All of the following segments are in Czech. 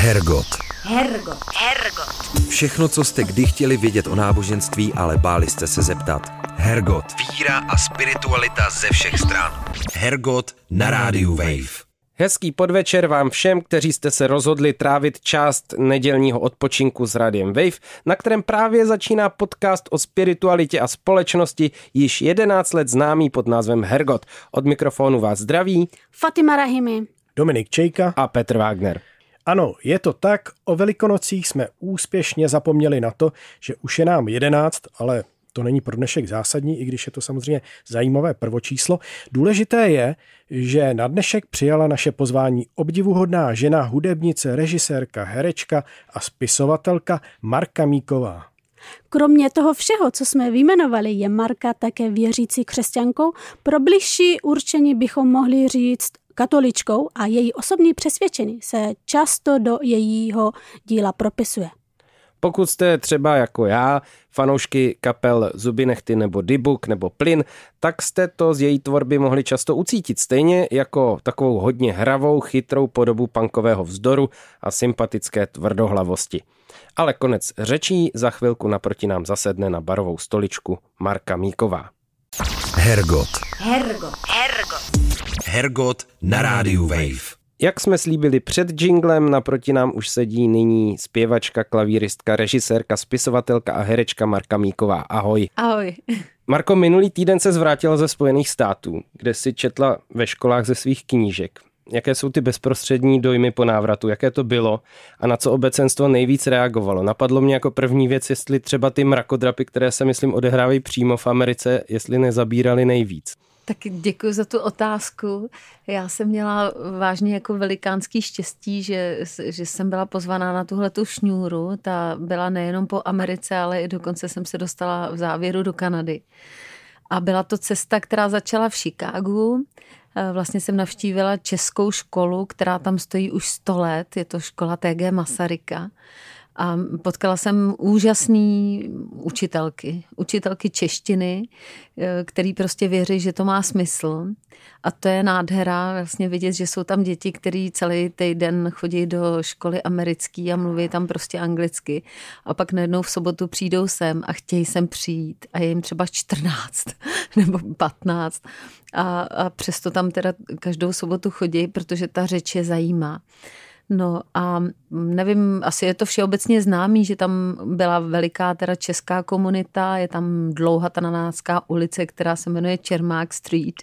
Hergot. Hergot. Hergot. Všechno, co jste kdy chtěli vědět o náboženství, ale báli jste se zeptat. Hergot. Víra a spiritualita ze všech stran. Hergot na Radio Wave. Hezký podvečer vám všem, kteří jste se rozhodli trávit část nedělního odpočinku s Radiem Wave, na kterém právě začíná podcast o spiritualitě a společnosti, již 11 let známý pod názvem Hergot. Od mikrofonu vás zdraví Fatima Rahimi, Dominik Čejka a Petr Vágner. Ano, je to tak, o Velikonocích jsme úspěšně zapomněli na to, že už je nám 11, ale to není pro dnešek zásadní, i když je to samozřejmě zajímavé prvočíslo. Důležité je, že na dnešek přijala naše pozvání obdivuhodná žena, hudebnice, režisérka, herečka a spisovatelka Marka Míková. Kromě toho všeho, co jsme vyjmenovali, je Marka také věřící křesťankou. Pro bližší určení bychom mohli říct katoličkou a její osobní přesvědčení se často do jejího díla propisuje. Pokud jste třeba jako já, fanoušky kapel Zuby Nehty nebo Dybbuk nebo Plyn, tak jste to z její tvorby mohli často ucítit, stejně jako takovou hodně hravou, chytrou podobu punkového vzdoru a sympatické tvrdohlavosti. Ale konec řečí, za chvilku naproti nám zasedne na barovou stoličku Marka Míková. Hergot. Hergot. Hergot. Hergot na Radio Wave. Jak jsme slíbili před džinglem, naproti nám už sedí nyní zpěvačka, klavíristka, režisérka, spisovatelka a herečka Marka Míková. Ahoj. Ahoj. Marko, minulý týden se zvrátila ze Spojených států, kde si četla ve školách ze svých knížek. Jaké jsou ty bezprostřední dojmy po návratu, jaké to bylo a na co obecenstvo nejvíc reagovalo? Napadlo mě jako první věc, jestli třeba ty mrakodrapy, které se, myslím, odehrávají přímo v Americe, jestli nezabírali nejvíc. Tak děkuji za tu otázku. Já jsem měla vážně jako velikánský štěstí, že jsem byla pozvaná na tuhletu šňůru. Ta byla nejenom po Americe, ale i dokonce jsem se dostala v závěru do Kanady. A byla to cesta, která začala v Chicagu. Vlastně jsem navštívila českou školu, která tam stojí už 100 let. Je to škola TG Masaryka. A potkala jsem úžasný učitelky češtiny, který prostě věří, že to má smysl. A to je nádhera vlastně vidět, že jsou tam děti, který celý týden chodí do školy americký a mluví tam prostě anglicky. A pak najednou v sobotu přijdou sem a chtějí sem přijít. A je jim třeba 14 nebo 15. A přesto tam teda každou sobotu chodí, protože ta řeč je zajímá. No a nevím, asi je to všeobecně známý, že tam byla veliká teda česká komunita, je tam dlouhatananácká ulice, která se jmenuje Čermák Street,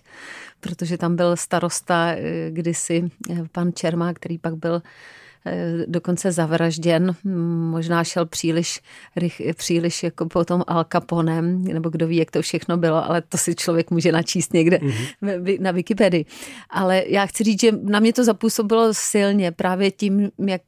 protože tam byl starosta kdysi pan Čermák, který pak byl dokonce zavražděn, možná šel příliš jako potom Al Caponem, nebo kdo ví, jak to všechno bylo, ale to si člověk může načíst někde na Wikipedii. Ale já chci říct, že na mě to zapůsobilo silně právě tím, jak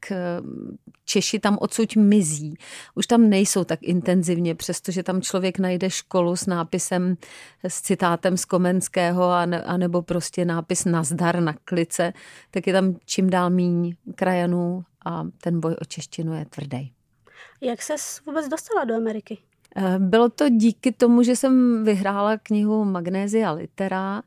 Češi tam odsud mizí. Už tam nejsou tak intenzivně, přestože tam člověk najde školu s nápisem, s citátem z Komenského a nebo prostě nápis nazdar na klice, tak je tam čím dál míň krajanů a ten boj o češtinu je tvrdý. Jak ses vůbec dostala do Ameriky? Bylo to díky tomu, že jsem vyhrála knihu Magnesia Litera.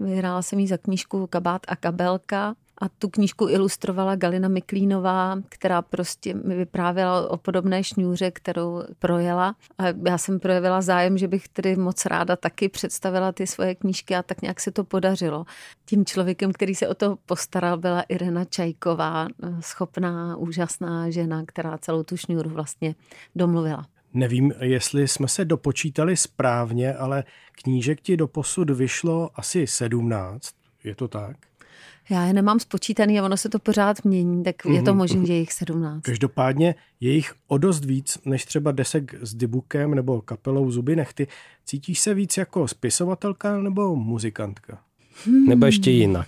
Vyhrála jsem ji za knížku Kabát a kabelka. A tu knížku ilustrovala Galina Miklínová, která prostě mi vyprávěla o podobné šňůře, kterou projela. A já jsem projevila zájem, že bych tedy moc ráda taky představila ty svoje knížky a tak nějak se to podařilo. Tím člověkem, který se o to postaral, byla Irena Čajková, schopná, úžasná žena, která celou tu šňůru vlastně domluvila. Nevím, jestli jsme se dopočítali správně, ale knížek ti doposud vyšlo asi 17, je to tak? Já je nemám spočítaný a ono se to pořád mění, tak je to možný, že je jich 17. Každopádně je jich o dost víc, než třeba desek s Dybbukem nebo kapelou Zuby Nehty. Cítíš se víc jako spisovatelka nebo muzikantka? Nebo ještě jinak?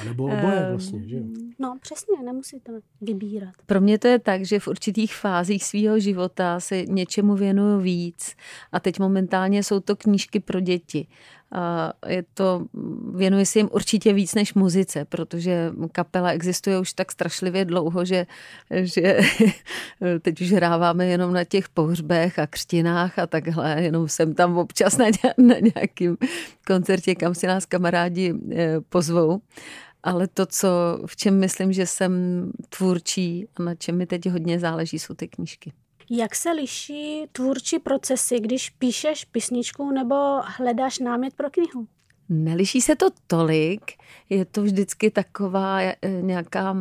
A nebo oboje vlastně, že jo? No přesně, nemusíte vybírat. Pro mě to je tak, že v určitých fázích svého života se něčemu věnuju víc a teď momentálně jsou to knížky pro děti. A věnuji se jim určitě víc než muzice, protože kapela existuje už tak strašlivě dlouho, že teď už hráváme jenom na těch pohřbech a křtinách a takhle, jenom jsem tam občas na nějakým koncertě, kam si nás kamarádi pozvou. ale to, v čem myslím, že jsem tvůrčí a na čem mi teď hodně záleží, jsou ty knížky. Jak se liší tvůrčí procesy, když píšeš písničku nebo hledáš námět pro knihu? Neliší se to tolik, je to vždycky taková nějaká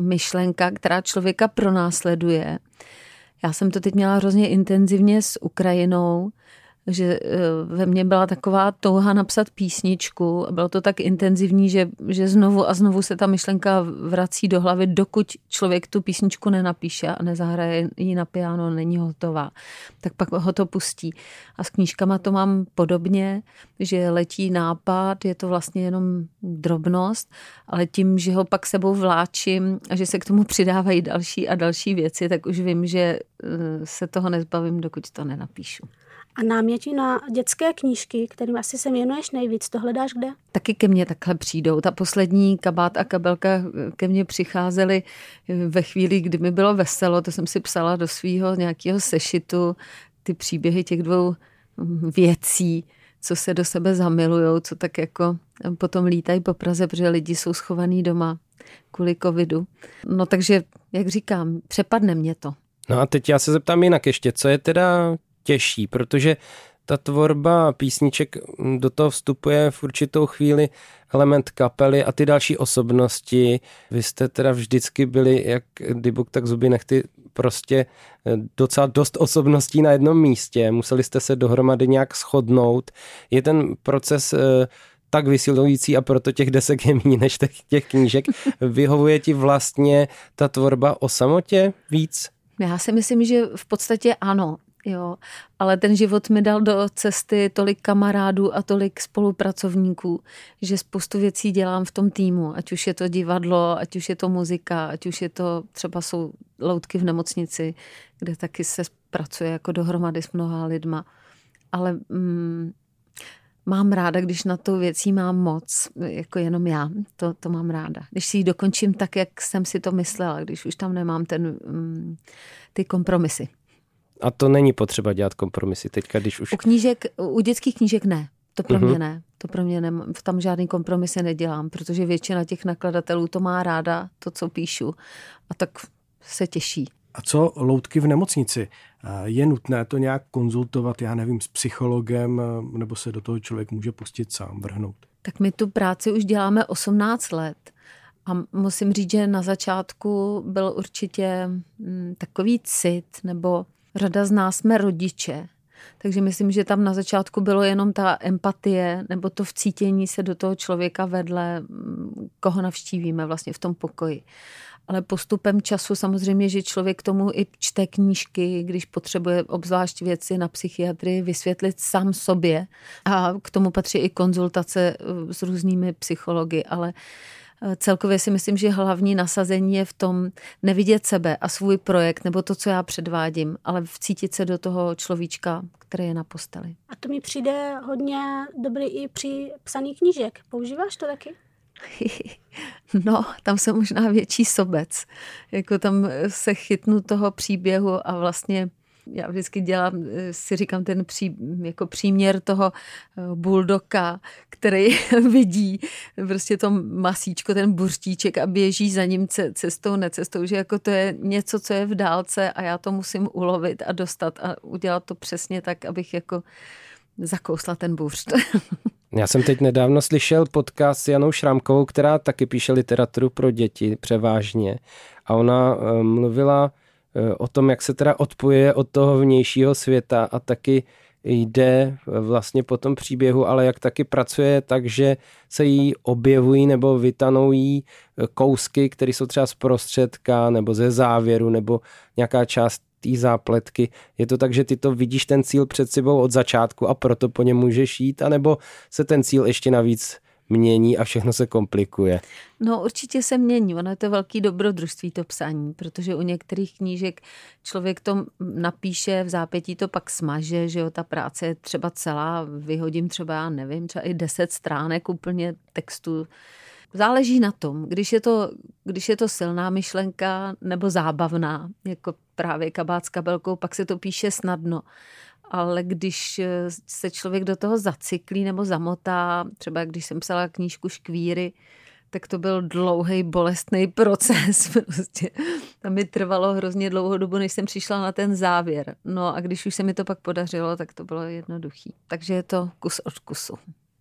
myšlenka, která člověka pronásleduje. Já jsem to teď měla hrozně intenzivně s Ukrajinou, že ve mně byla taková touha napsat písničku a bylo to tak intenzivní, že znovu a znovu se ta myšlenka vrací do hlavy, dokud člověk tu písničku nenapíše a nezahraje ji na piano, není hotová, tak pak ho to pustí. A s knížkama to mám podobně, že letí nápad, je to vlastně jenom drobnost, ale tím, že ho pak sebou vláčím a že se k tomu přidávají další a další věci, tak už vím, že se toho nezbavím, dokud to nenapíšu. A náměti na dětské knížky, kterým asi se věnuješ nejvíc, to hledáš kde? Taky ke mně takhle přijdou. Ta poslední Kabát a kabelka ke mně přicházely ve chvíli, kdy mi bylo veselo, to jsem si psala do svého nějakého sešitu, ty příběhy těch dvou věcí, co se do sebe zamilujou, co tak jako potom lítají po Praze, protože lidi jsou schovaný doma kvůli covidu. No takže, jak říkám, přepadne mě to. No a teď já se zeptám jinak ještě, co je teda těžší, protože ta tvorba písniček, do toho vstupuje v určitou chvíli element kapely a ty další osobnosti. Vy jste teda vždycky byli, jak Dybbuk, tak Zuby Nehty, prostě docela dost osobností na jednom místě. Museli jste se dohromady nějak shodnout. Je ten proces tak vysilující a proto těch desek je méně než těch knížek. Vyhovuje ti vlastně ta tvorba o samotě víc? Já si myslím, že v podstatě ano. Jo, ale ten život mi dal do cesty tolik kamarádů a tolik spolupracovníků, že spoustu věcí dělám v tom týmu, ať už je to divadlo, ať už je to muzika, ať už je to třeba jsou loutky v nemocnici, kde taky se pracuje jako dohromady s mnoha lidma. Ale mám ráda, když na tou věcí mám moc, jako jenom já, to mám ráda. Když si ji dokončím tak, jak jsem si to myslela, když už tam nemám ty kompromisy. A to není potřeba dělat kompromisy teďka, když už... U dětských knížek ne. To pro mě ne. To pro mě ne. Tam žádný kompromisy nedělám, protože většina těch nakladatelů to má ráda, to, co píšu. A tak se těší. A co loutky v nemocnici? Je nutné to nějak konzultovat, já nevím, s psychologem, nebo se do toho člověk může pustit sám, vrhnout? Tak my tu práci už děláme 18 let. A musím říct, že na začátku byl určitě takový cit, nebo... Řada z nás jsme rodiče, takže myslím, že tam na začátku bylo jenom ta empatie nebo to vcítění se do toho člověka vedle, koho navštívíme vlastně v tom pokoji. Ale postupem času samozřejmě, že člověk k tomu i čte knížky, když potřebuje obzvlášť věci na psychiatrii vysvětlit sám sobě. A k tomu patří i konzultace s různými psychology, ale celkově si myslím, že hlavní nasazení je v tom nevidět sebe a svůj projekt nebo to, co já předvádím, ale vcítit se do toho človíčka, který je na posteli. A to mi přijde hodně dobrý i při psaní knížek. Používáš to taky? No, tam jsem možná větší sobec. Jako tam se chytnu toho příběhu a vlastně... Já vždycky si říkám ten jako příměr toho buldoka, který vidí prostě to masíčko, ten burštíček a běží za ním cestou, necestou, že jako to je něco, co je v dálce a já to musím ulovit a dostat a udělat to přesně tak, abych jako zakousla ten buršt. Já jsem teď nedávno slyšel podcast s Janou Šrámkovou, která taky píše literaturu pro děti převážně a ona mluvila o tom, jak se teda odpojuje od toho vnějšího světa a taky jde vlastně po tom příběhu, ale jak taky pracuje tak, že se jí objevují nebo vytanují kousky, které jsou třeba z prostředka nebo ze závěru nebo nějaká část té zápletky. Je to tak, že ty to vidíš ten cíl před sebou od začátku a proto po něm můžeš jít, anebo se ten cíl ještě navíc mění a všechno se komplikuje? No určitě se mění, ono je to velký dobrodružství to psaní, protože u některých knížek člověk to napíše, v zápětí to pak smaže, že jo, ta práce je třeba celá, vyhodím třeba, já nevím, třeba i 10 stránek úplně textu. Záleží na tom, když je to silná myšlenka nebo zábavná, jako právě Kabát s kabelkou, pak se to píše snadno. Ale když se člověk do toho zacyklí nebo zamotá, třeba když jsem psala knížku Škvíry, tak to byl dlouhý, bolestný proces. Prostě. A mi trvalo hrozně dlouhou dobu, než jsem přišla na ten závěr. No a když už se mi to pak podařilo, tak to bylo jednoduchý. Takže je to kus od kusu.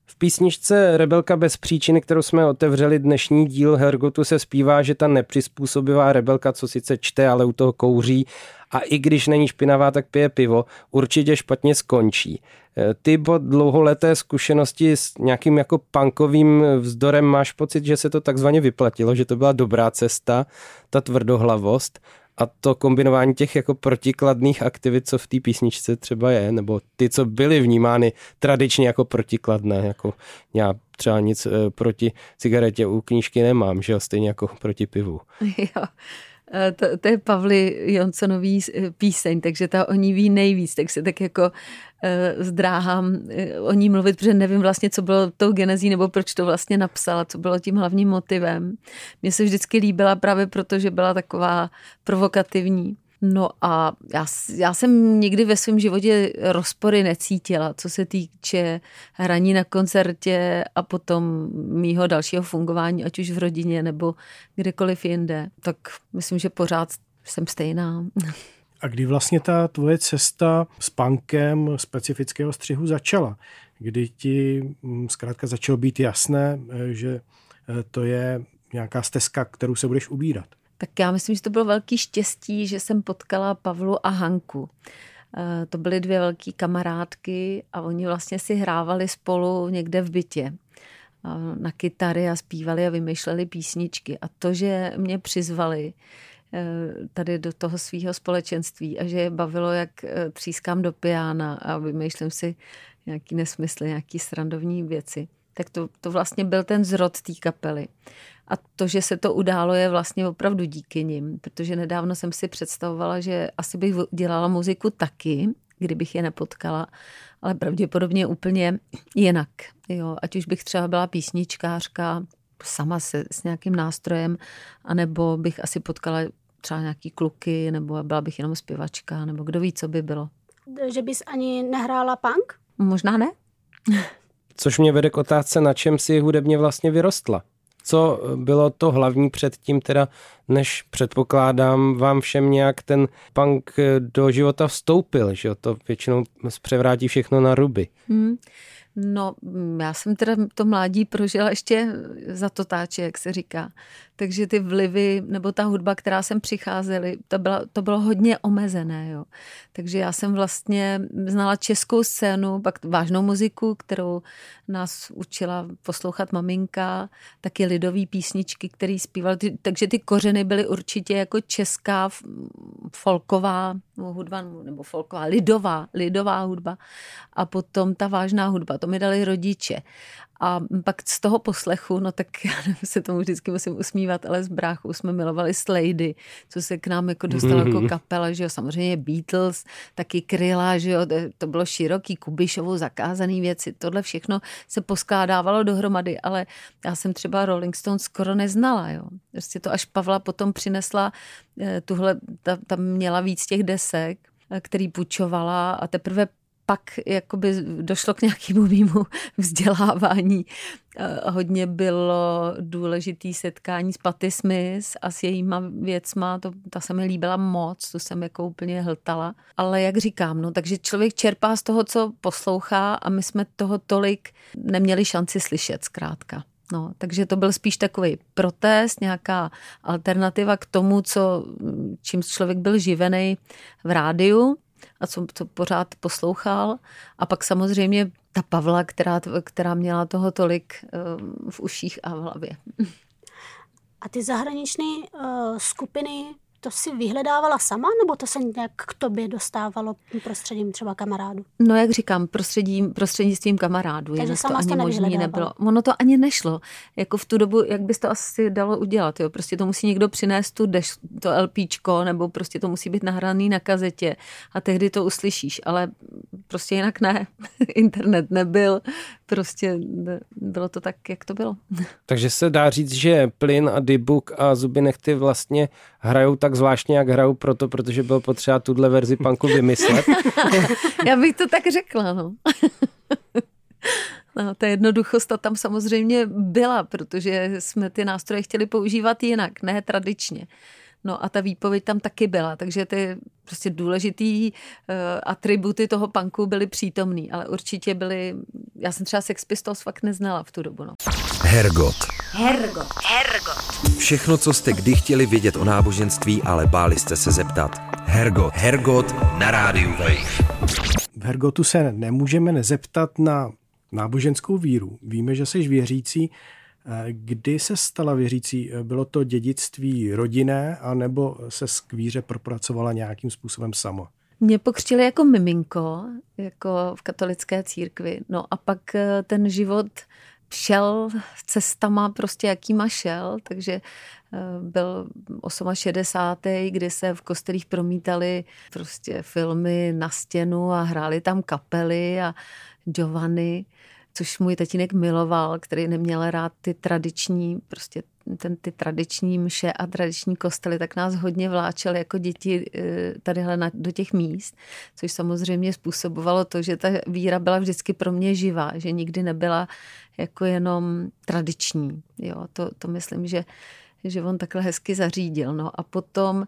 V písničce Rebelka bez příčiny, kterou jsme otevřeli dnešní díl Hergotu, se zpívá, že ta nepřizpůsobivá rebelka, co sice čte, ale u toho kouří a i když není špinavá, tak pije pivo, určitě špatně skončí. Ty po dlouholeté zkušenosti s nějakým jako punkovým vzdorem máš pocit, že se to takzvaně vyplatilo, že to byla dobrá cesta, ta tvrdohlavost a to kombinování těch jako protikladných aktivit, co v té písničce třeba je, nebo ty, co byly vnímány tradičně jako protikladné, jako já třeba nic proti cigaretě u knížky nemám, že jo, stejně jako proti pivu. Jo. To je Pavly Jonsonový píseň, takže ta o ní ví nejvíc, tak se tak jako zdráhám o ní mluvit, protože nevím vlastně, co bylo tou genezí, nebo proč to vlastně napsala, co bylo tím hlavním motivem. Mně se vždycky líbila právě proto, že byla taková provokativní. No a já jsem nikdy ve svém životě rozpory necítila, co se týče hraní na koncertě a potom mýho dalšího fungování, ať už v rodině nebo kdekoliv jinde. Tak myslím, že pořád jsem stejná. A kdy vlastně ta tvoje cesta s punkem specifického střihu začala? Kdy ti zkrátka začalo být jasné, že to je nějaká stezka, kterou se budeš ubírat? Tak já myslím, že to bylo velký štěstí, že jsem potkala Pavlu a Hanku. To byly dvě velký kamarádky a oni vlastně si hrávali spolu někde v bytě na kytary a zpívali a vymýšleli písničky. A to, že mě přizvali tady do toho svého společenství a že je bavilo, jak třískám do piána a vymýšlím si nějaký nesmysly, nějaký srandovní věci, tak to vlastně byl ten zrod té kapely. A to, že se to událo, je vlastně opravdu díky nim, protože nedávno jsem si představovala, že asi bych dělala muziku taky, kdybych je nepotkala, ale pravděpodobně úplně jinak. Jo, ať už bych třeba byla písničkářka sama s nějakým nástrojem, anebo bych asi potkala třeba nějaký kluky, nebo byla bych jenom zpěvačka, nebo kdo ví, co by bylo. Že bys ani nehrála punk? Možná ne. Což mě vede k otázce, na čem si hudebně vlastně vyrostla. Co bylo to hlavní předtím, teda, než předpokládám, vám všem nějak ten punk do života vstoupil, že to většinou převrátí všechno na ruby. No, já jsem teda to mládí prožila ještě za totáče, jak se říká. Takže ty vlivy, nebo ta hudba, která sem přicházely, to bylo hodně omezené, jo. Takže já jsem vlastně znala českou scénu, pak vážnou muziku, kterou nás učila poslouchat maminka, taky lidové písničky, které zpívala. Takže ty kořeny byly určitě jako česká folková hudba, nebo folková, lidová hudba. A potom ta vážná hudba, to mi dali rodiče. A pak z toho poslechu, no tak já se tomu vždycky musím usmívat, ale z bráchu jsme milovali Slady, co se k nám jako dostalo jako kapela, že jo, samozřejmě Beatles, taky Kryla, že jo, to bylo široký, Kubišovo, zakázaný věci, tohle všechno se poskládávalo dohromady, ale já jsem třeba Rolling Stones skoro neznala, jo. Prostě to až Pavla potom přinesla tuhle, tam měla víc těch desek, který půjčovala a teprve pak jakoby došlo k nějakému mýmu vzdělávání. Hodně bylo důležitý setkání s Patti Smith a s jejíma věcma, ta se mi líbila moc, to jsem jako úplně hltala. Ale jak říkám, no, takže člověk čerpá z toho, co poslouchá a my jsme toho tolik neměli šanci slyšet zkrátka. No, takže to byl spíš takový protest, nějaká alternativa k tomu, čím člověk byl živený v rádiu a co pořád poslouchal. A pak samozřejmě ta Pavla, která měla toho tolik v uších a v hlavě. A ty zahraniční skupiny, to si vyhledávala sama, nebo to se nějak k tobě dostávalo prostředím třeba kamarádu? No jak říkám, prostřednictvím kamarádů. Takže sama to ani možný nebylo. Ono to ani nešlo. Jako v tu dobu, jak bys to asi dalo udělat, jo? Prostě to musí někdo přinést to LPčko, nebo prostě to musí být nahraný na kazetě a tehdy to uslyšíš, ale prostě jinak ne. Internet nebyl, prostě bylo to tak, jak to bylo. Takže se dá říct, že Plyn a Dybbuk a Zuby Nehty vlastně hrajou tak zvláštně, jak hrajou proto, protože bylo potřeba tuhle verzi punku vymyslet. Já bych to tak řekla, no. No, ta jednoduchost tam samozřejmě byla, protože jsme ty nástroje chtěli používat jinak, ne tradičně. No a ta výpověď tam taky byla, takže ty prostě důležitý atributy toho punku byly přítomný, ale určitě byly, já jsem třeba Sex Pistols fakt neznala v tu dobu. No. Hergot. Hergot. Hergot. Všechno, co jste kdy chtěli vědět o náboženství, ale báli jste se zeptat. Hergot. Hergot na Radio Wave. V Hergotu se nemůžeme nezeptat na náboženskou víru. Víme, že jsi věřící. Kdy se stala věřící? Bylo to dědictví rodinné, anebo se k víře propracovala nějakým způsobem sama? Mě pokřtili jako miminko, jako v katolické církvi. No a pak ten život šel cestama prostě jakýma šel, takže byl 68., kdy se v kostelích promítaly prostě filmy na stěnu a hrály tam kapely a Giovanni, což můj tatínek miloval, který neměl rád ty tradiční, prostě ty tradiční mše a tradiční kostely, tak nás hodně vláčel jako děti tadyhle do těch míst, což samozřejmě způsobovalo to, že ta víra byla vždycky pro mě živá, že nikdy nebyla jako jenom tradiční. Jo, to myslím, že on takhle hezky zařídil. No a potom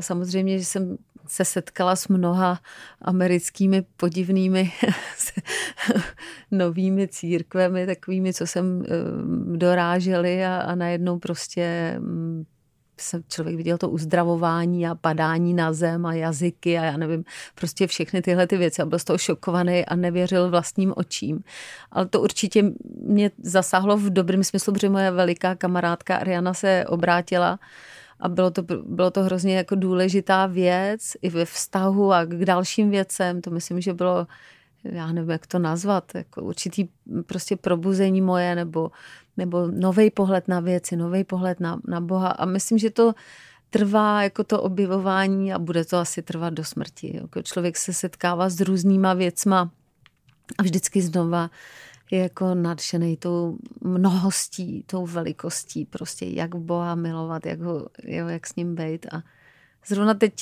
samozřejmě, že jsem se setkala s mnoha americkými podivnými novými církvemi, takovými, co sem doráželi a najednou prostě člověk viděl to uzdravování a padání na zem a jazyky a já nevím, prostě všechny tyhle ty věci a byl z toho šokovaný a nevěřil vlastním očím. Ale to určitě mě zasáhlo v dobrým smyslu, protože moje veliká kamarádka Ariana se obrátila a bylo to hrozně jako důležitá věc i ve vztahu a k dalším věcem. To myslím, že bylo, já nevím, jak to nazvat, jako určitý prostě probuzení moje nebo novej pohled na věci, novej pohled na Boha. A myslím, že to trvá jako to objevování a bude to asi trvat do smrti. Jako člověk se setkává s různýma věcma a vždycky znova je jako nadšenej tou mnohostí, tou velikostí, prostě jak Boha milovat, jak s ním bejt. A zrovna teď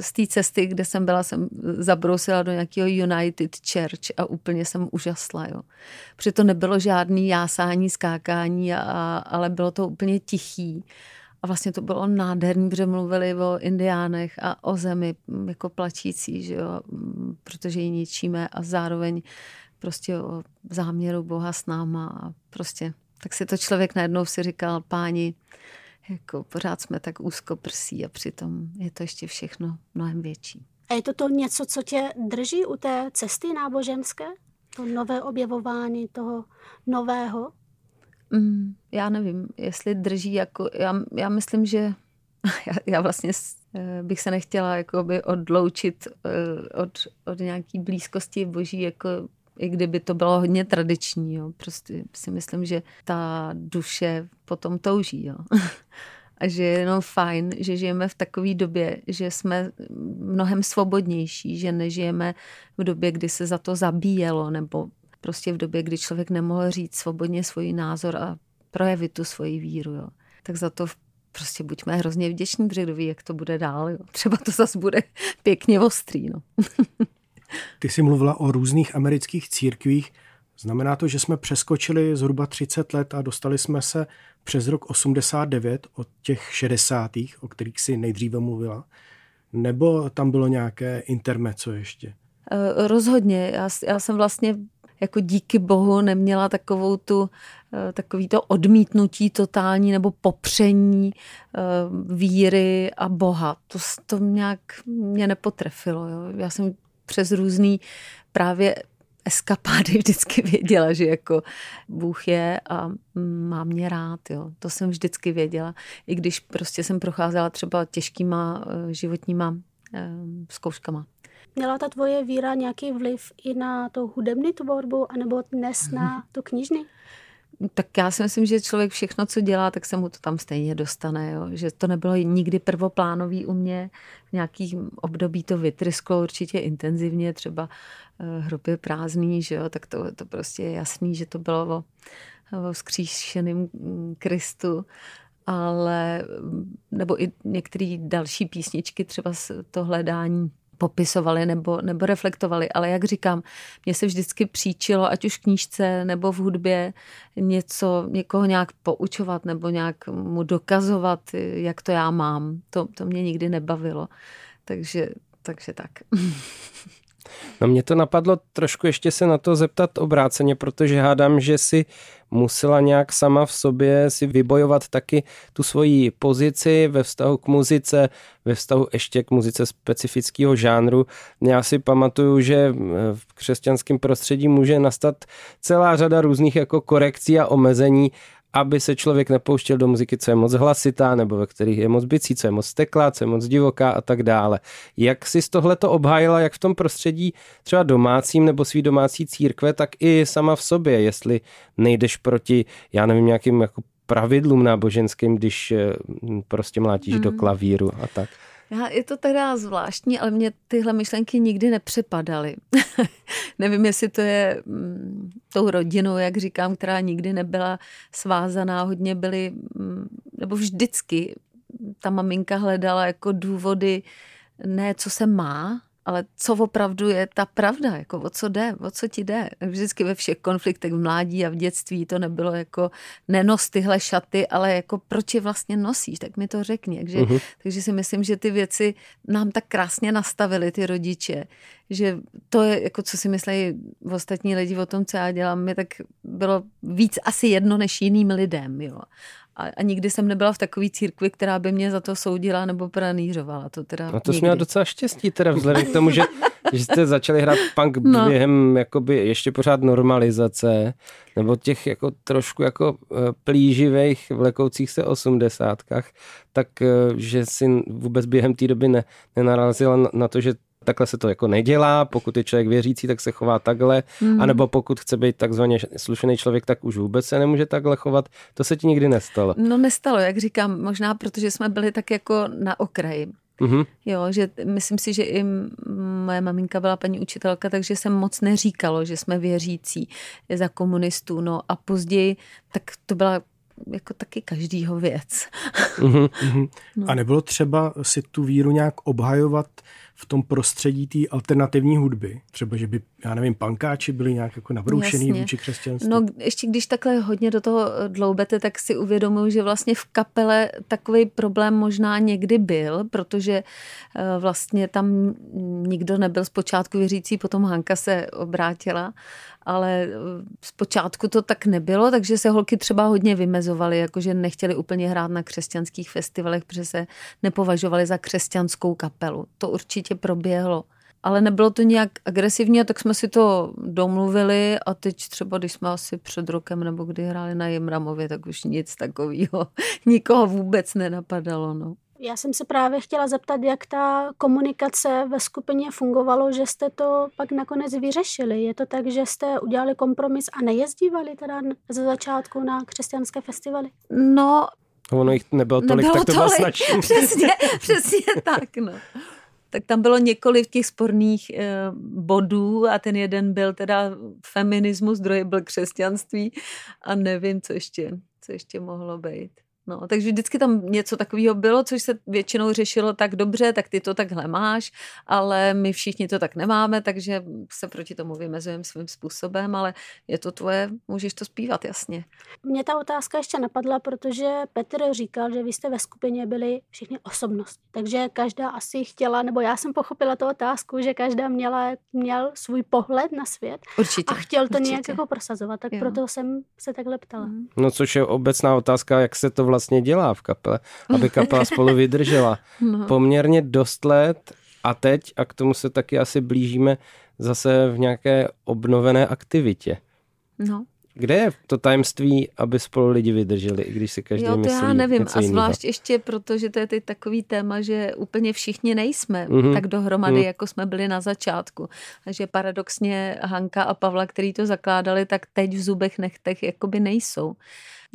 z té cesty, kde jsem byla, jsem zabrousila do nějakého United Church a úplně jsem užasla. Jo. Protože to nebylo žádný jásání, skákání, ale bylo to úplně tichý. A vlastně to bylo nádherný, protože mluvili o indiánech a o zemi jako plačící, že jo, protože ji ničíme a zároveň prostě o záměru Boha s náma a prostě, tak si to člověk najednou si říkal, páni, jako pořád jsme tak úzko prsí a přitom je to ještě všechno mnohem větší. A je to něco, co tě drží u té cesty náboženské? To nové objevování toho nového? Já nevím, jestli drží jako, já myslím, že já vlastně bych se nechtěla jakoby odloučit od nějaký blízkosti Boží, jako i kdyby to bylo hodně tradiční. Jo. Prostě si myslím, že ta duše potom touží. Jo. A že je jenom fajn, že žijeme v takové době, že jsme mnohem svobodnější, že nežijeme v době, kdy se za to zabíjelo, nebo prostě v době, kdy člověk nemohl říct svobodně svůj názor a projevit tu svoji víru. Jo. Tak za to prostě buďme hrozně vděční, protože kdo ví, jak to bude dál. Jo. Třeba to zase bude pěkně ostrý. No. Ty jsi mluvila o různých amerických církvích. Znamená to, že jsme přeskočili zhruba 30 let a dostali jsme se přes rok 89 od těch 60., o kterých jsi nejdříve mluvila? Nebo tam bylo nějaké intermezzo ještě? Rozhodně. Já jsem vlastně jako díky Bohu neměla takový to odmítnutí totální nebo popření víry a Boha. To nějak mě nepotrefilo. Jo. Já jsem přes různý právě eskapády vždycky věděla, že jako Bůh je a má mě rád, jo. To jsem vždycky věděla. I když prostě jsem procházela třeba těžkýma životníma zkouškama. Měla ta tvoje víra nějaký vliv i na tu hudební tvorbu, anebo dnes na tu knižní? Tak já si myslím, že člověk všechno, co dělá, tak se mu to tam stejně dostane. Jo? Že to nebylo nikdy prvoplánový u mě. V nějakým období to vytrysklo určitě intenzivně, třeba Hrob je prázdný, že jo? Tak to prostě je jasný, že to bylo o vzkříšeném Kristu. Ale, nebo i některé další písničky, třeba to hledání popisovali nebo reflektovali, ale jak říkám, mně se vždycky příčilo, ať už v knížce nebo v hudbě, někoho nějak poučovat nebo nějak mu dokazovat, jak to já mám. To mě nikdy nebavilo. Takže tak. No mě to napadlo trošku ještě se na to zeptat obráceně, protože hádám, že si musela nějak sama v sobě si vybojovat taky tu svoji pozici ve vztahu k muzice, ve vztahu ještě k muzice specifického žánru. Já si pamatuju, že v křesťanském prostředí může nastat celá řada různých jako korekcí a omezení, aby se člověk nepouštěl do muziky, co je moc hlasitá, nebo ve kterých je moc bicí, co je moc teklá, co je moc divoká a tak dále. Jak jsi tohleto obhájila, jak v tom prostředí třeba domácím nebo svý domácí církve, tak i sama v sobě, jestli nejdeš proti, já nevím, nějakým jako pravidlům náboženským, když prostě mlátíš do klavíru a tak. Je to teda zvláštní, ale mě tyhle myšlenky nikdy nepřepadaly. Nevím, jestli to je tou rodinou, jak říkám, která nikdy nebyla svázaná, hodně byly, nebo vždycky ta maminka hledala jako důvody, ne co se má, ale co opravdu je ta pravda, jako o co ti jde. Vždycky ve všech konfliktech v mládí a v dětství to nebylo jako nenos tyhle šaty, ale jako proč je vlastně nosíš, tak mi to řekni. Takže si myslím, že ty věci nám tak krásně nastavili ty rodiče, že to je, jako co si myslejí ostatní lidi o tom, co já dělám, mě tak bylo víc asi jedno než jiným lidem, jo. A nikdy jsem nebyla v takové církvi, která by mě za to soudila nebo pranýřovala. To teda no to jsi měla docela štěstí teda vzhledem k tomu, že jste začali hrát punk během jakoby ještě pořád normalizace nebo těch jako trošku jako plíživých vlekoucích se osmdesátkách, tak že si vůbec během té doby nenarazila na to, že takhle se to jako nedělá, pokud je člověk věřící, tak se chová takhle, anebo pokud chce být takzvaně slušný člověk, tak už vůbec se nemůže takhle chovat. To se ti nikdy nestalo. No nestalo, jak říkám, možná protože jsme byli tak jako na okraji. Jo, že myslím si, že i moje maminka byla paní učitelka, takže se moc neříkalo, že jsme věřící za komunistů. No a později, tak to byla jako taky každýho věc. No. A nebylo třeba si tu víru nějak obhajovat v tom prostředí té alternativní hudby? Třeba, že by, já nevím, pankáči byli nějak jako nabroušený vůči křesťanství? No ještě když takhle hodně do toho dloubete, tak si uvědomuji, že vlastně v kapele takový problém možná někdy byl, protože vlastně tam nikdo nebyl zpočátku věřící, potom Hanka se obrátila, ale zpočátku to tak nebylo, takže se holky třeba hodně vymezovaly, jakože nechtěli úplně hrát na křesťanských festivalech, protože se nepovažovali za křesťanskou kapelu. To určitě proběhlo. Ale nebylo to nějak agresivní, tak jsme si to domluvili a teď třeba, když jsme asi před rokem nebo kdy hráli na Jimramově, tak už nic takového nikoho vůbec nenapadalo. No. Já jsem se právě chtěla zeptat, jak ta komunikace ve skupině fungovalo, že jste to pak nakonec vyřešili. Je to tak, že jste udělali kompromis a nejezdívali teda ze začátku na křesťanské festivaly? No, ono jich nebylo tolik, tak to vás snaží. Přesně tak, no. Tak tam bylo několik těch sporných bodů a ten jeden byl teda feminismus, druhý byl křesťanství a nevím, co ještě mohlo být. No, takže vždycky tam něco takového bylo, což se většinou řešilo tak dobře, tak ty to takhle máš, ale my všichni to tak nemáme, takže se proti tomu vymezujeme svým způsobem, ale je to tvoje, můžeš to zpívat, jasně. Mě ta otázka ještě napadla, protože Petr říkal, že vy jste ve skupině byli všichni osobnosti, takže každá asi chtěla, nebo já jsem pochopila tu otázku, že každá měl svůj pohled na svět určitě, a chtěl to určitě nějak jako prosazovat, tak jo. Proto jsem se takhle ptala. No což je obecná otázka, jak se to vlastně dělá v kapele, aby kapela spolu vydržela. Poměrně dost let a teď, a k tomu se taky asi blížíme zase v nějaké obnovené aktivitě. No. Kde je to tajemství, aby spolu lidi vydrželi, i když si každý myslí něco jiného? Já nevím, a zvlášť ještě proto, že to je teď takový téma, že úplně všichni nejsme tak dohromady, jako jsme byli na začátku. A že paradoxně Hanka a Pavla, který to zakládali, tak teď v zubech nechtech jakoby nejsou.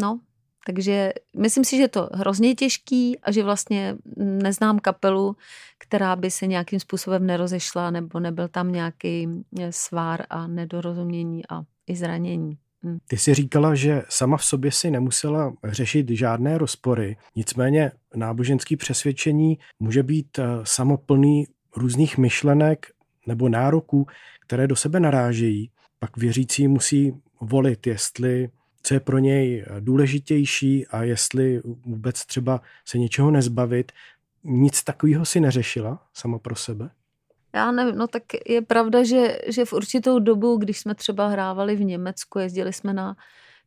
No, takže myslím si, že je to hrozně těžký a že vlastně neznám kapelu, která by se nějakým způsobem nerozešla nebo nebyl tam nějaký svár a nedorozumění a i zranění. Ty jsi říkala, že sama v sobě si nemusela řešit žádné rozpory, nicméně náboženské přesvědčení může být samoplný různých myšlenek nebo nároků, které do sebe narážejí, pak věřící musí volit, jestli co je pro něj důležitější a jestli vůbec třeba se něčeho nezbavit. Nic takového si neřešila sama pro sebe? Já nevím, no tak je pravda, že v určitou dobu, když jsme třeba hrávali v Německu, jezdili jsme na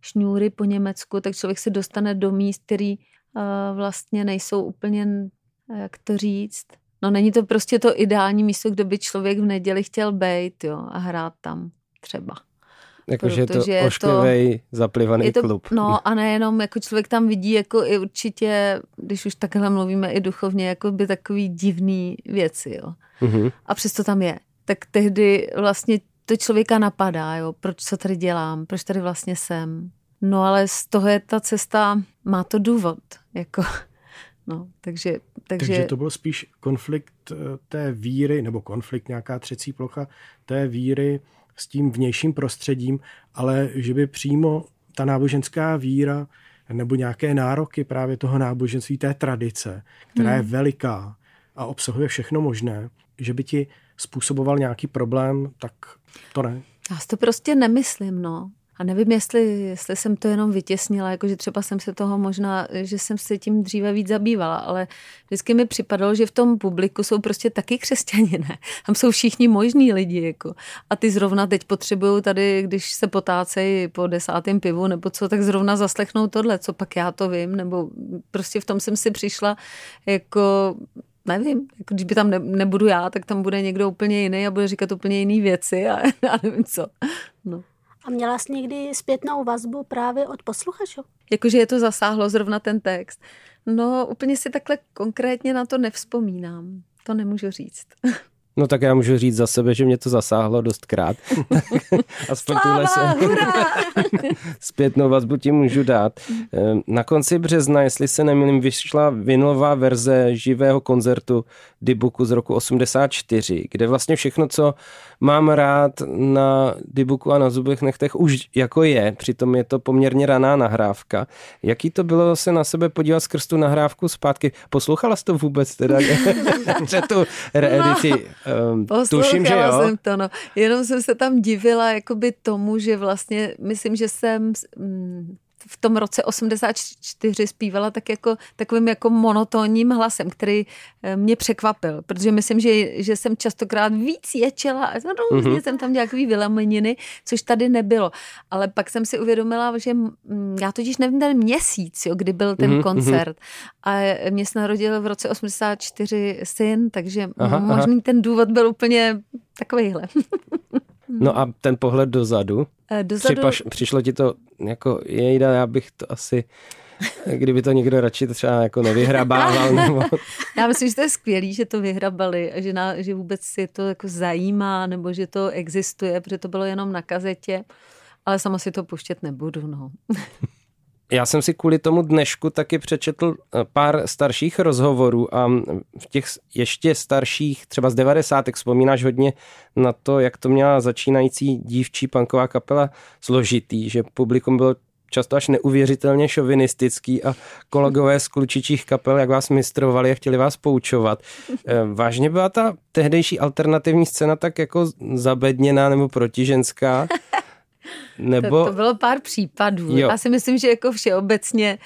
šňůry po Německu, tak člověk se dostane do míst, který vlastně nejsou úplně, jak to říct, no není to prostě to ideální místo, kde by člověk v neděli chtěl bejt, jo, a hrát tam třeba. Jakože je to ošklivej, zaplivaný klub. No a nejenom, jako člověk tam vidí, jako i určitě, když už takhle mluvíme i duchovně, jako by takový divný věci, jo. Mm-hmm. A přesto tam je. Tak tehdy vlastně to člověka napadá, jo, proč co tady dělám, proč tady vlastně jsem. No ale z toho je ta cesta, má to důvod, jako... No, takže to byl spíš konflikt té víry, nebo konflikt nějaká třecí plocha té víry s tím vnějším prostředím, ale že by přímo ta náboženská víra nebo nějaké nároky právě toho náboženství, té tradice, která je veliká a obsahuje všechno možné, že by ti způsoboval nějaký problém, tak to ne. Já si to prostě nemyslím, no. A nevím, jestli jsem to jenom vytěsnila, jakože třeba jsem se toho možná, že jsem se tím dříve víc zabývala, ale vždycky mi připadalo, že v tom publiku jsou prostě taky křesťané, ne? Tam jsou všichni možní lidi, jako. A ty zrovna teď potřebují tady, když se potácejí po 10. pivu nebo co, tak zrovna zaslechnou tohle, co pak já to vím, nebo prostě v tom jsem si přišla, jako... Nevím, když by tam nebudu já, tak tam bude někdo úplně jiný a bude říkat úplně jiný věci a nevím co. No. A měla jsi někdy zpětnou vazbu právě od posluchačů? Jakože je to zasáhlo zrovna ten text. No úplně si takhle konkrétně na to nevzpomínám. To nemůžu říct. No tak já můžu říct za sebe, že mě to zasáhlo dostkrát. Sláva, hurá! Zpětnou vazbu ti můžu dát. Na konci března, jestli se nemýlím, vyšla vinylová verze živého koncertu Dybbuku z roku 1984, kde vlastně všechno, co mám rád na Dybbuku a na Zubech nechtech, už jako je. Přitom je to poměrně raná nahrávka. Jaký to bylo se na sebe podívat skrz tu nahrávku zpátky? Poslouchala jsi to vůbec teda? Před tu reedici... Poslouchala jsem to, no. Jenom jsem se tam divila jakoby tomu, že vlastně, myslím, že jsem v tom roce 1984 zpívala tak jako, takovým jako monotónním hlasem, který mě překvapil, protože myslím, že jsem častokrát víc ječela a různě jsem tam nějaký vylameniny, což tady nebylo. Ale pak jsem si uvědomila, že já totiž nevím ten měsíc, jo, kdy byl ten koncert. A mě se narodil v roce 1984 syn, takže možný ten důvod byl úplně takovejhle. No a ten pohled dozadu. Přišlo ti to jako jejda, já bych to asi, kdyby to někdo radši třeba jako nevyhrabával. Nebo... Já myslím, že to je skvělý, že to vyhrabali a že vůbec si to jako zajímá nebo že to existuje, protože to bylo jenom na kazetě, ale sama si to puštět nebudu, no. Já jsem si kvůli tomu dnešku taky přečetl pár starších rozhovorů a v těch ještě starších, třeba z 90. vzpomínáš hodně na to, jak to měla začínající dívčí punková kapela složitý, že publikum bylo často až neuvěřitelně šovinistický a kolegové z klučičích kapel, jak vás mistrovali a chtěli vás poučovat. Vážně byla ta tehdejší alternativní scéna tak jako zabedněná nebo protiženská? Nebo... To bylo pár případů. Jo. Já si myslím, že jako všeobecně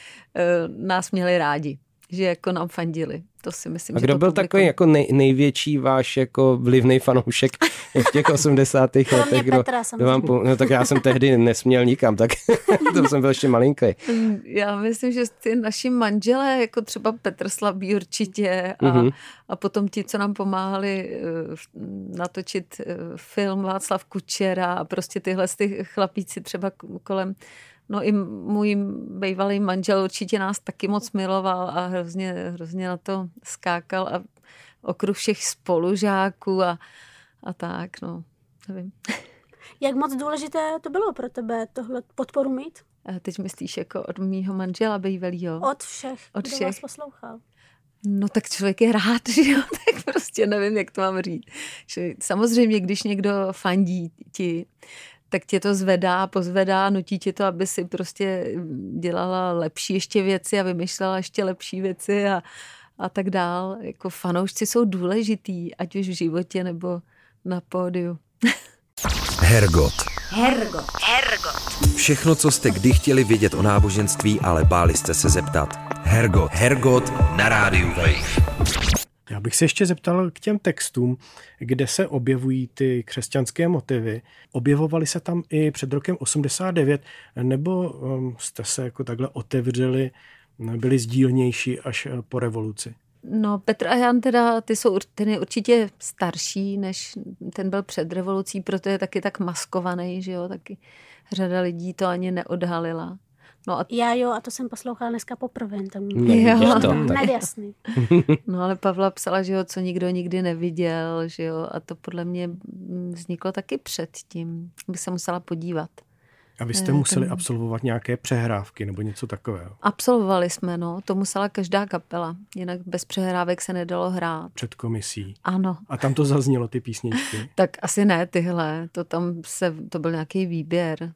nás měli rádi, že jako nám fandili. To si myslím, a kdo byl takový jako největší váš jako vlivnej fanoušek v těch 80. letech? No tak já jsem tehdy nesměl nikam, tak to jsem byl ještě malinký. Já myslím, že ty naši manželé, jako třeba Petr Slaví určitě a potom ti, co nám pomáhali natočit film Václav Kučera a prostě tyhle ty chlapíci třeba kolem. No i můj bývalý manžel určitě nás taky moc miloval a hrozně na to skákal a okruh všech spolužáků a tak, no, nevím. Jak moc důležité to bylo pro tebe tohle podporu mít? A teď myslíš jako od mýho manžela bývalýho? Od všech, kdo vás poslouchal. No tak člověk je rád, že jo, tak prostě nevím, jak to mám říct. Samozřejmě, když někdo fandí ti, tak tě to zvedá, pozvedá, nutí tě to, aby si prostě dělala lepší ještě věci a vymýšlela ještě lepší věci a a tak dál. Jako fanoušci jsou důležitý, ať už v životě nebo na pódiu. Hergot. Hergot. Hergot. Všechno, co jste kdy chtěli vědět o náboženství, ale báli jste se zeptat. Hergot. Hergot na rádiu Wave. Já bych se ještě zeptal k těm textům, kde se objevují ty křesťanské motivy. Objevovaly se tam i před rokem 89, nebo jste se jako takhle otevřeli, byli sdílnější až po revoluci? No, Petr a Jan teda, ten je určitě starší, než ten byl před revolucí, proto je taky tak maskovaný, že jo, taky řada lidí to ani neodhalila. No a já a to jsem poslouchala dneska poprvé. Nejasný. No ale Pavla psala, že jo, co nikdo nikdy neviděl, že jo, a to podle mě vzniklo taky předtím, bych se musela podívat. A vy jste museli absolvovat nějaké přehrávky nebo něco takového? Absolvovali jsme, no. To musela každá kapela. Jinak bez přehrávek se nedalo hrát. Před komisí. Ano. A tam to zaznělo, ty písničky? Tak asi ne tyhle. To byl nějaký výběr.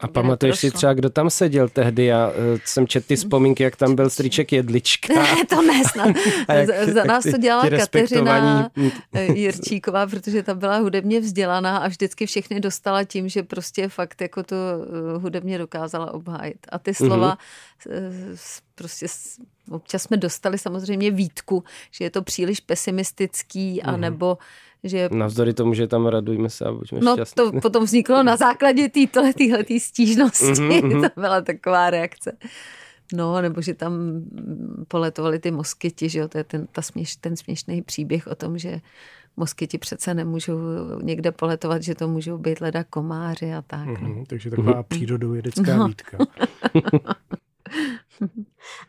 A pamatuješ si třeba, kdo tam seděl tehdy? Já jsem četl ty vzpomínky, jak tam byl strýček Jedlička. Ne, to ne snad. Za nás to dělala Kateřina Jirčíková, protože ta byla hudebně vzdělaná a vždycky všechny dostala tím, že prostě fakt jako to hudebně dokázala obhájit. A ty slova prostě občas jsme dostali samozřejmě výtku, že je to příliš pesimistický, anebo že... Navzdory tomu, že tam radujme se a buďme šťastní. No to potom vzniklo na základě téhletý stížnosti. To byla taková reakce. No, nebo že tam poletovali ty moskyti, že jo, to je ten směšný příběh o tom, že moskyti přece nemůžou někde poletovat, že to můžou být leda komáři a tak. No. Takže taková přírodovědecká výtka.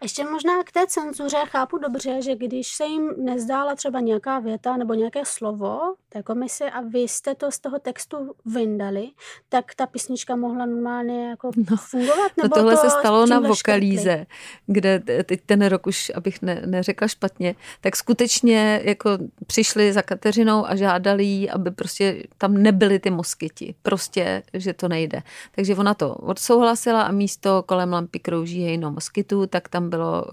Ještě možná k té cenzuře chápu dobře, že když se jim nezdála třeba nějaká věta nebo nějaké slovo té komise a vy jste to z toho textu vyndali, tak ta písnička mohla normálně jako fungovat? Nebo no tohle se stalo na Vokalíze, kde teď ten rok už, abych neřekla špatně, tak skutečně jako přišli za Kateřinou a žádali jí, aby prostě tam nebyly ty moskyti. Prostě, že to nejde. Takže ona to odsouhlasila a místo kolem lampy krouží hejno moskytů, tak tam bylo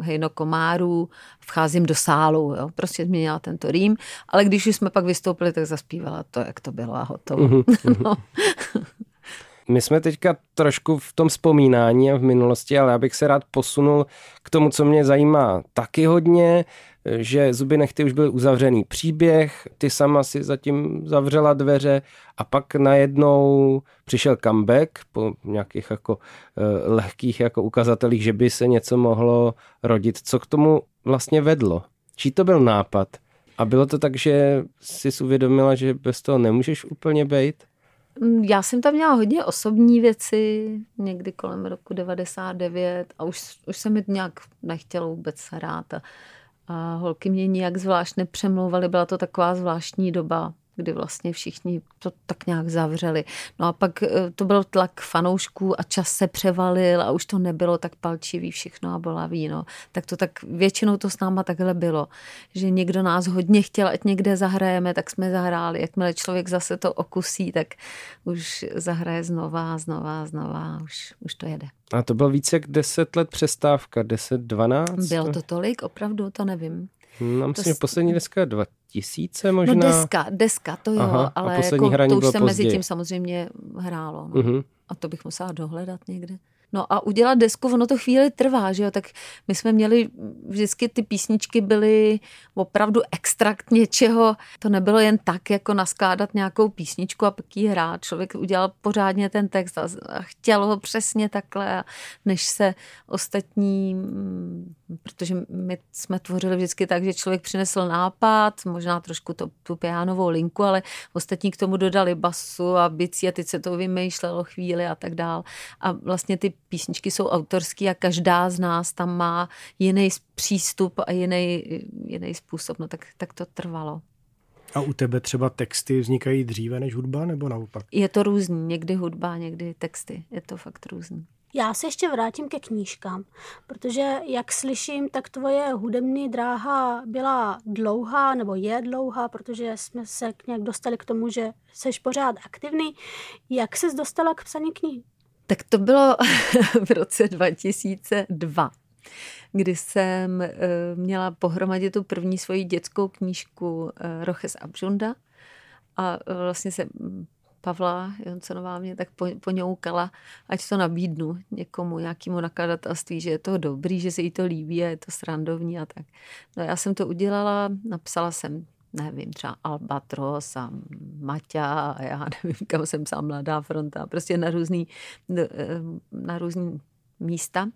hejno komárů, vcházím do sálu, jo. Prostě změnila tento rým, ale když už jsme pak vystoupili, tak zaspívala to, jak to bylo a hotovo. No. My jsme teďka trošku v tom vzpomínání a v minulosti, ale já bych se rád posunul k tomu, co mě zajímá taky hodně, že Zuby Nehty už byl uzavřený příběh, ty sama si zatím zavřela dveře a pak najednou přišel comeback po nějakých jako lehkých jako ukazatelích, že by se něco mohlo rodit. Co k tomu vlastně vedlo? Čí to byl nápad? A bylo to tak, že jsi uvědomila, že bez toho nemůžeš úplně bejt? Já jsem tam měla hodně osobní věci, někdy kolem roku 99 a už se mi nějak nechtělo vůbec hrát a holky mě nijak zvlášť nepřemlouvaly, byla to taková zvláštní doba, kdy vlastně všichni to tak nějak zavřeli. No a pak to byl tlak fanoušků a čas se převalil a už to nebylo tak palčivý všechno a bolavý, no. Tak to tak většinou to s náma takhle bylo, že někdo nás hodně chtěl, ať někde zahrajeme, tak jsme zahráli. Jakmile člověk zase to okusí, tak už zahraje znova, už to jede. A to bylo více jak 10 let přestávka, 10-12? Bylo to tolik, opravdu to nevím. No, myslím, že poslední deska je 2000 možná. No deska, to jo, aha, ale jako, to už se mezi tím samozřejmě hrálo. No. A to bych musela dohledat někde. No a udělat desku, ono to chvíli trvá, že jo, tak my jsme měli, vždycky ty písničky byly opravdu extrakt něčeho, to nebylo jen tak, jako naskládat nějakou písničku a pak jí hrát, člověk udělal pořádně ten text a chtěl ho přesně takhle, než se ostatní, protože my jsme tvořili vždycky tak, že člověk přinesl nápad, možná trošku tu pianovou linku, ale ostatní k tomu dodali basu a bicí a teď se to vymýšlelo chvíli a tak dál a vlastně ty písničky jsou autorský a každá z nás tam má jiný přístup a jiný způsob, no tak to trvalo. A u tebe třeba texty vznikají dříve než hudba, nebo naopak? Je to různý, někdy hudba, někdy texty, je to fakt různý. Já se ještě vrátím ke knížkám, protože jak slyším, tak tvoje hudební dráha byla dlouhá, nebo je dlouhá, protože jsme se nějak dostali k tomu, že seš pořád aktivní. Jak ses dostala k psaní knih? Tak to bylo v roce 2002, kdy jsem měla pohromadě tu první svoji dětskou knížku Roches a Bzunda a vlastně se Pavla Jonsonová mě tak poňoukala, ať to nabídnu někomu, nějakému nakladatelství, že je to dobrý, že se jí to líbí a je to srandovní a tak. No já jsem to udělala, napsala jsem, nevím, třeba Albatros a Maťa a já nevím, kam jsem psala Mladá fronta, prostě na různý místa.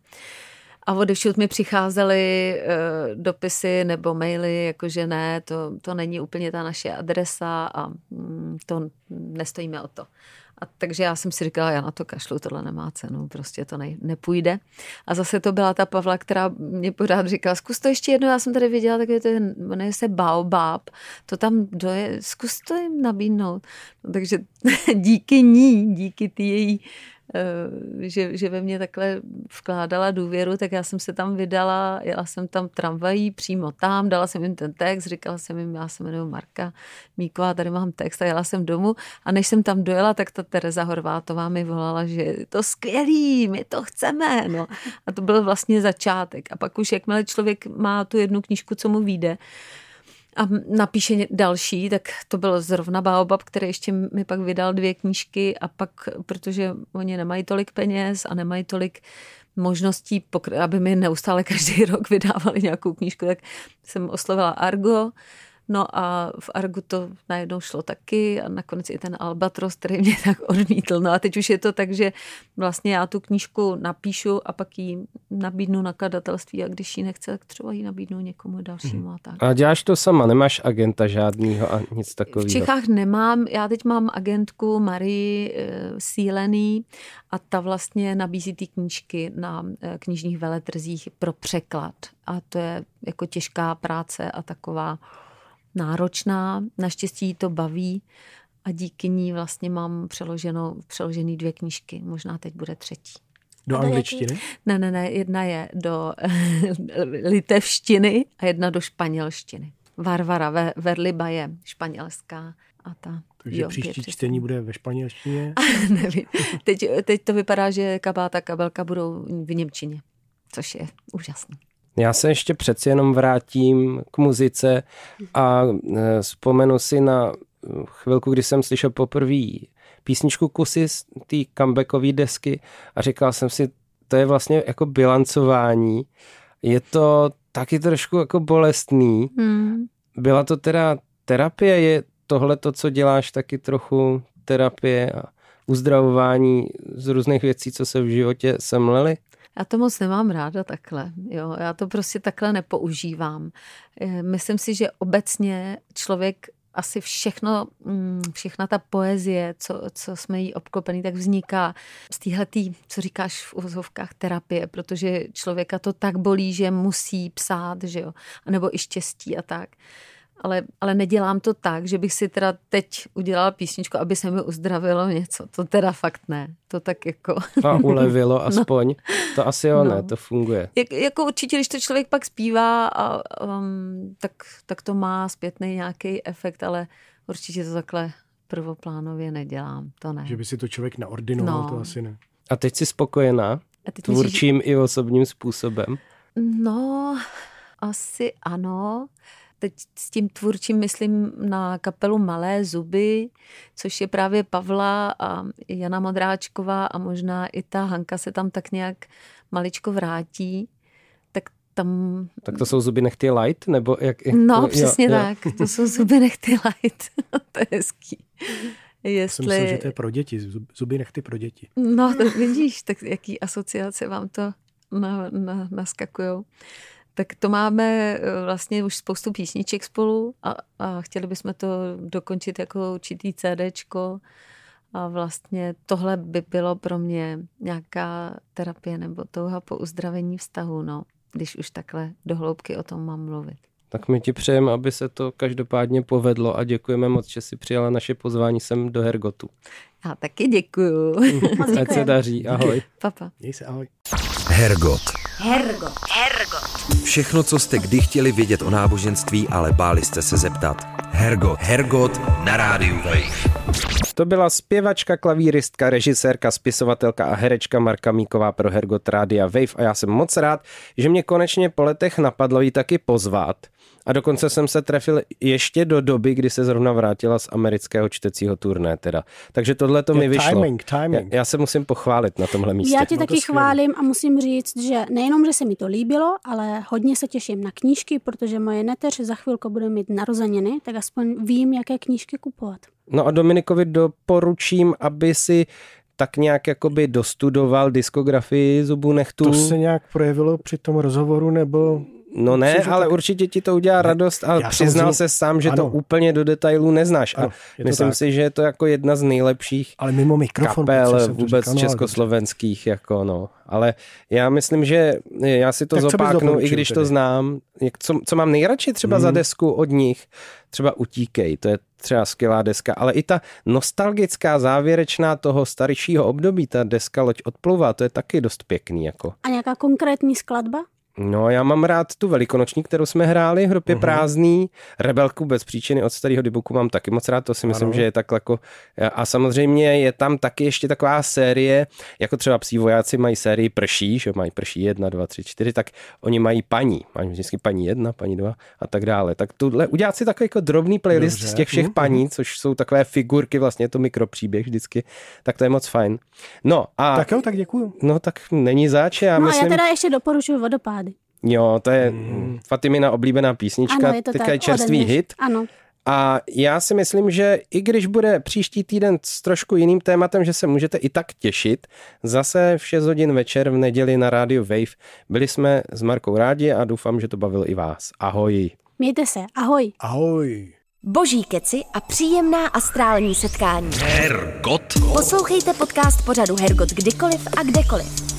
A odevšud mi přicházely dopisy nebo maily, jakože ne, to není úplně ta naše adresa a to nestojíme o to. A takže já jsem si říkala, já na to kašlu, tohle nemá cenu, prostě to nepůjde. A zase to byla ta Pavla, která mě pořád říkala, zkus to ještě jednou, já jsem tady viděla, tak to jmenuje se Baobab, to tam doje, zkus to jim nabídnout. No, takže díky ní, díky ty její, že ve mě takhle vkládala důvěru, tak já jsem se tam vydala, jela jsem tam tramvají přímo tam, dala jsem jim ten text, říkala jsem jim, já se jmenuji Marka Míková, tady mám text a jela jsem domů a než jsem tam dojela, tak ta Tereza Horvátová mi volala, že je to skvělý, my to chceme, no. A to byl vlastně začátek a pak už jakmile člověk má tu jednu knížku, co mu vyjde, a napíše další, tak to bylo zrovna Baobab, který ještě mi pak vydal 2 knížky a pak, protože oni nemají tolik peněz a nemají tolik možností, aby mi neustále každý rok vydávali nějakou knížku, tak jsem oslovila Argo. No a v Argu to najednou šlo taky a nakonec i ten Albatros, který mě tak odmítl. No a teď už je to tak, že vlastně já tu knížku napíšu a pak ji nabídnu nakladatelství a když ji nechce, tak třeba ji nabídnu někomu dalšímu a tak. A děláš to sama, nemáš agenta žádnýho a nic takového? V Čechách nemám, já teď mám agentku Marii Sílený a ta vlastně nabízí ty knížky na knižních veletrzích pro překlad a to je jako těžká práce a taková náročná, naštěstí to baví a díky ní vlastně mám přeložený 2 knížky, možná teď bude 3. Do angličtiny? Ne, jedna je do litevštiny a jedna do španělštiny. Varvara Verliba je španělská a ta... Takže příští čtení bude ve španělštině? Nevím, teď to vypadá, že Kabát a kabelka budou v němčině, což je úžasné. Já se ještě přeci jenom vrátím k muzice a vzpomenu si na chvilku, kdy jsem slyšel poprvé písničku Kusy z té comebackové desky a říkal jsem si, to je vlastně jako bilancování. Je to taky trošku jako bolestný. Byla to teda terapie? Je tohle to, co děláš, taky trochu terapie a uzdravování z různých věcí, co se v životě semlely? Já to moc nemám ráda takhle, jo, já to prostě takhle nepoužívám. Myslím si, že obecně člověk asi všechna ta poezie, co jsme jí obklopený, tak vzniká z téhletý, co říkáš v uvozovkách, terapie, protože člověka to tak bolí, že musí psát, že jo, nebo i štěstí a tak. Ale nedělám to tak, že bych si teda teď udělala písničku, aby se mi uzdravilo něco. To teda fakt ne. To tak jako... A ulevilo aspoň. No. To asi jo, no. Ne, to funguje. Jako určitě, když to člověk pak zpívá, tak to má zpětný nějaký efekt, ale určitě to takhle prvoplánově nedělám. To ne. Že by si to člověk naordinoval, no. To asi ne. A teď jsi spokojená? Tvůrčím i osobním způsobem? No, asi ano. Teď s tím tvůrčím myslím na kapelu Malé zuby, což je právě Pavla a Jana Modráčková a možná i ta Hanka se tam tak nějak maličko vrátí. Tak to jsou Zuby Nehty light? Nebo jak? No, přesně jo. Tak. To jsou Zuby Nehty light. To je hezký. Jestli... Já jsem myslel, že to je pro děti. Zuby Nehty pro děti. No, to vidíš, tak jaký asociace vám to naskakujou. Tak to máme vlastně už spoustu písniček spolu a chtěli bychom to dokončit jako určitý CDčko a vlastně tohle by bylo pro mě nějaká terapie nebo touha po uzdravení vztahu, no, když už takhle do hloubky o tom mám mluvit. Tak my ti přejeme, aby se to každopádně povedlo a děkujeme moc, že jsi přijala naše pozvání sem do Hergotu. Já taky děkuju. Ať se daří, ahoj. Papa. Měj se, ahoj. Hergot. Všechno, co jste kdy chtěli vědět o náboženství, ale báli jste se zeptat. Hergot na rádiu Wave. To byla zpěvačka, klavíristka, režisérka, spisovatelka a herečka Marka Míková pro Hergot Rádia Wave a já jsem moc rád, že mě konečně po letech napadlo ji taky pozvat. A dokonce jsem se trefil ještě do doby, kdy se zrovna vrátila z amerického čtecího turné teda. Takže tohle to mi vyšlo. Timing. Já se musím pochválit na tomhle místě. Já tě taky chválím a musím říct, že nejenom, že se mi to líbilo, ale hodně se těším na knížky, protože moje neteř za chvilku bude mít narozeniny, tak aspoň vím, jaké knížky kupovat. No a Dominikovi doporučím, aby si tak nějak jakoby dostudoval diskografii Zuby Nehty. To se nějak projevilo při tom rozhovoru nebo... No ne, myslím, ale tak... určitě ti to udělá radost a já přiznal se sám, že ano. To úplně do detailů neznáš. Ano, a myslím tak. si, že je to jako jedna z nejlepších ale mimo mikrofon, kapel vůbec říkal, československých. Jako no. Ale já myslím, že já si to tak zopáknu, i když tedy? To znám. Co mám nejradši třeba za desku od nich, třeba Utíkej, to je třeba skvělá deska, ale i ta nostalgická závěrečná toho staršího období, ta deska Loď odpluvá, to je taky dost pěkný. Jako. A nějaká konkrétní skladba? No, já mám rád tu velikonoční, kterou jsme hráli, Hrob je prázdný, Rebelku bez příčiny od starého Dybbuku mám taky moc rád, to si myslím, že je takhle jako... A samozřejmě je tam taky ještě taková série, jako třeba Psí vojáci mají sérii Prší, že mají Prší 1, 2, 3, 4, tak oni mají Paní, mají vždycky Paní 1, Paní 2 a tak dále. Tak tuhle, udělat si takový jako drobný playlist z těch všech paní, což jsou takové figurky, vlastně to mikropříběh vždycky, tak to je moc fajn. No a... Tak jo, tak děkuju. No tak není zač, já myslím... A já teda ještě doporučuji Vodopád. Jo, to je Fatimina oblíbená písnička, ano, teďka je čerstvý hit. Ano. A já si myslím, že i když bude příští týden s trošku jiným tématem, že se můžete i tak těšit, zase v 6 hodin večer v neděli na Radio Wave. Byli jsme s Markou rádi a doufám, že to bavilo i vás. Ahoj. Mějte se, ahoj. Ahoj. Boží keci a příjemná astrální setkání. Hergot. Poslouchejte podcast pořadu Hergot kdykoliv a kdekoliv.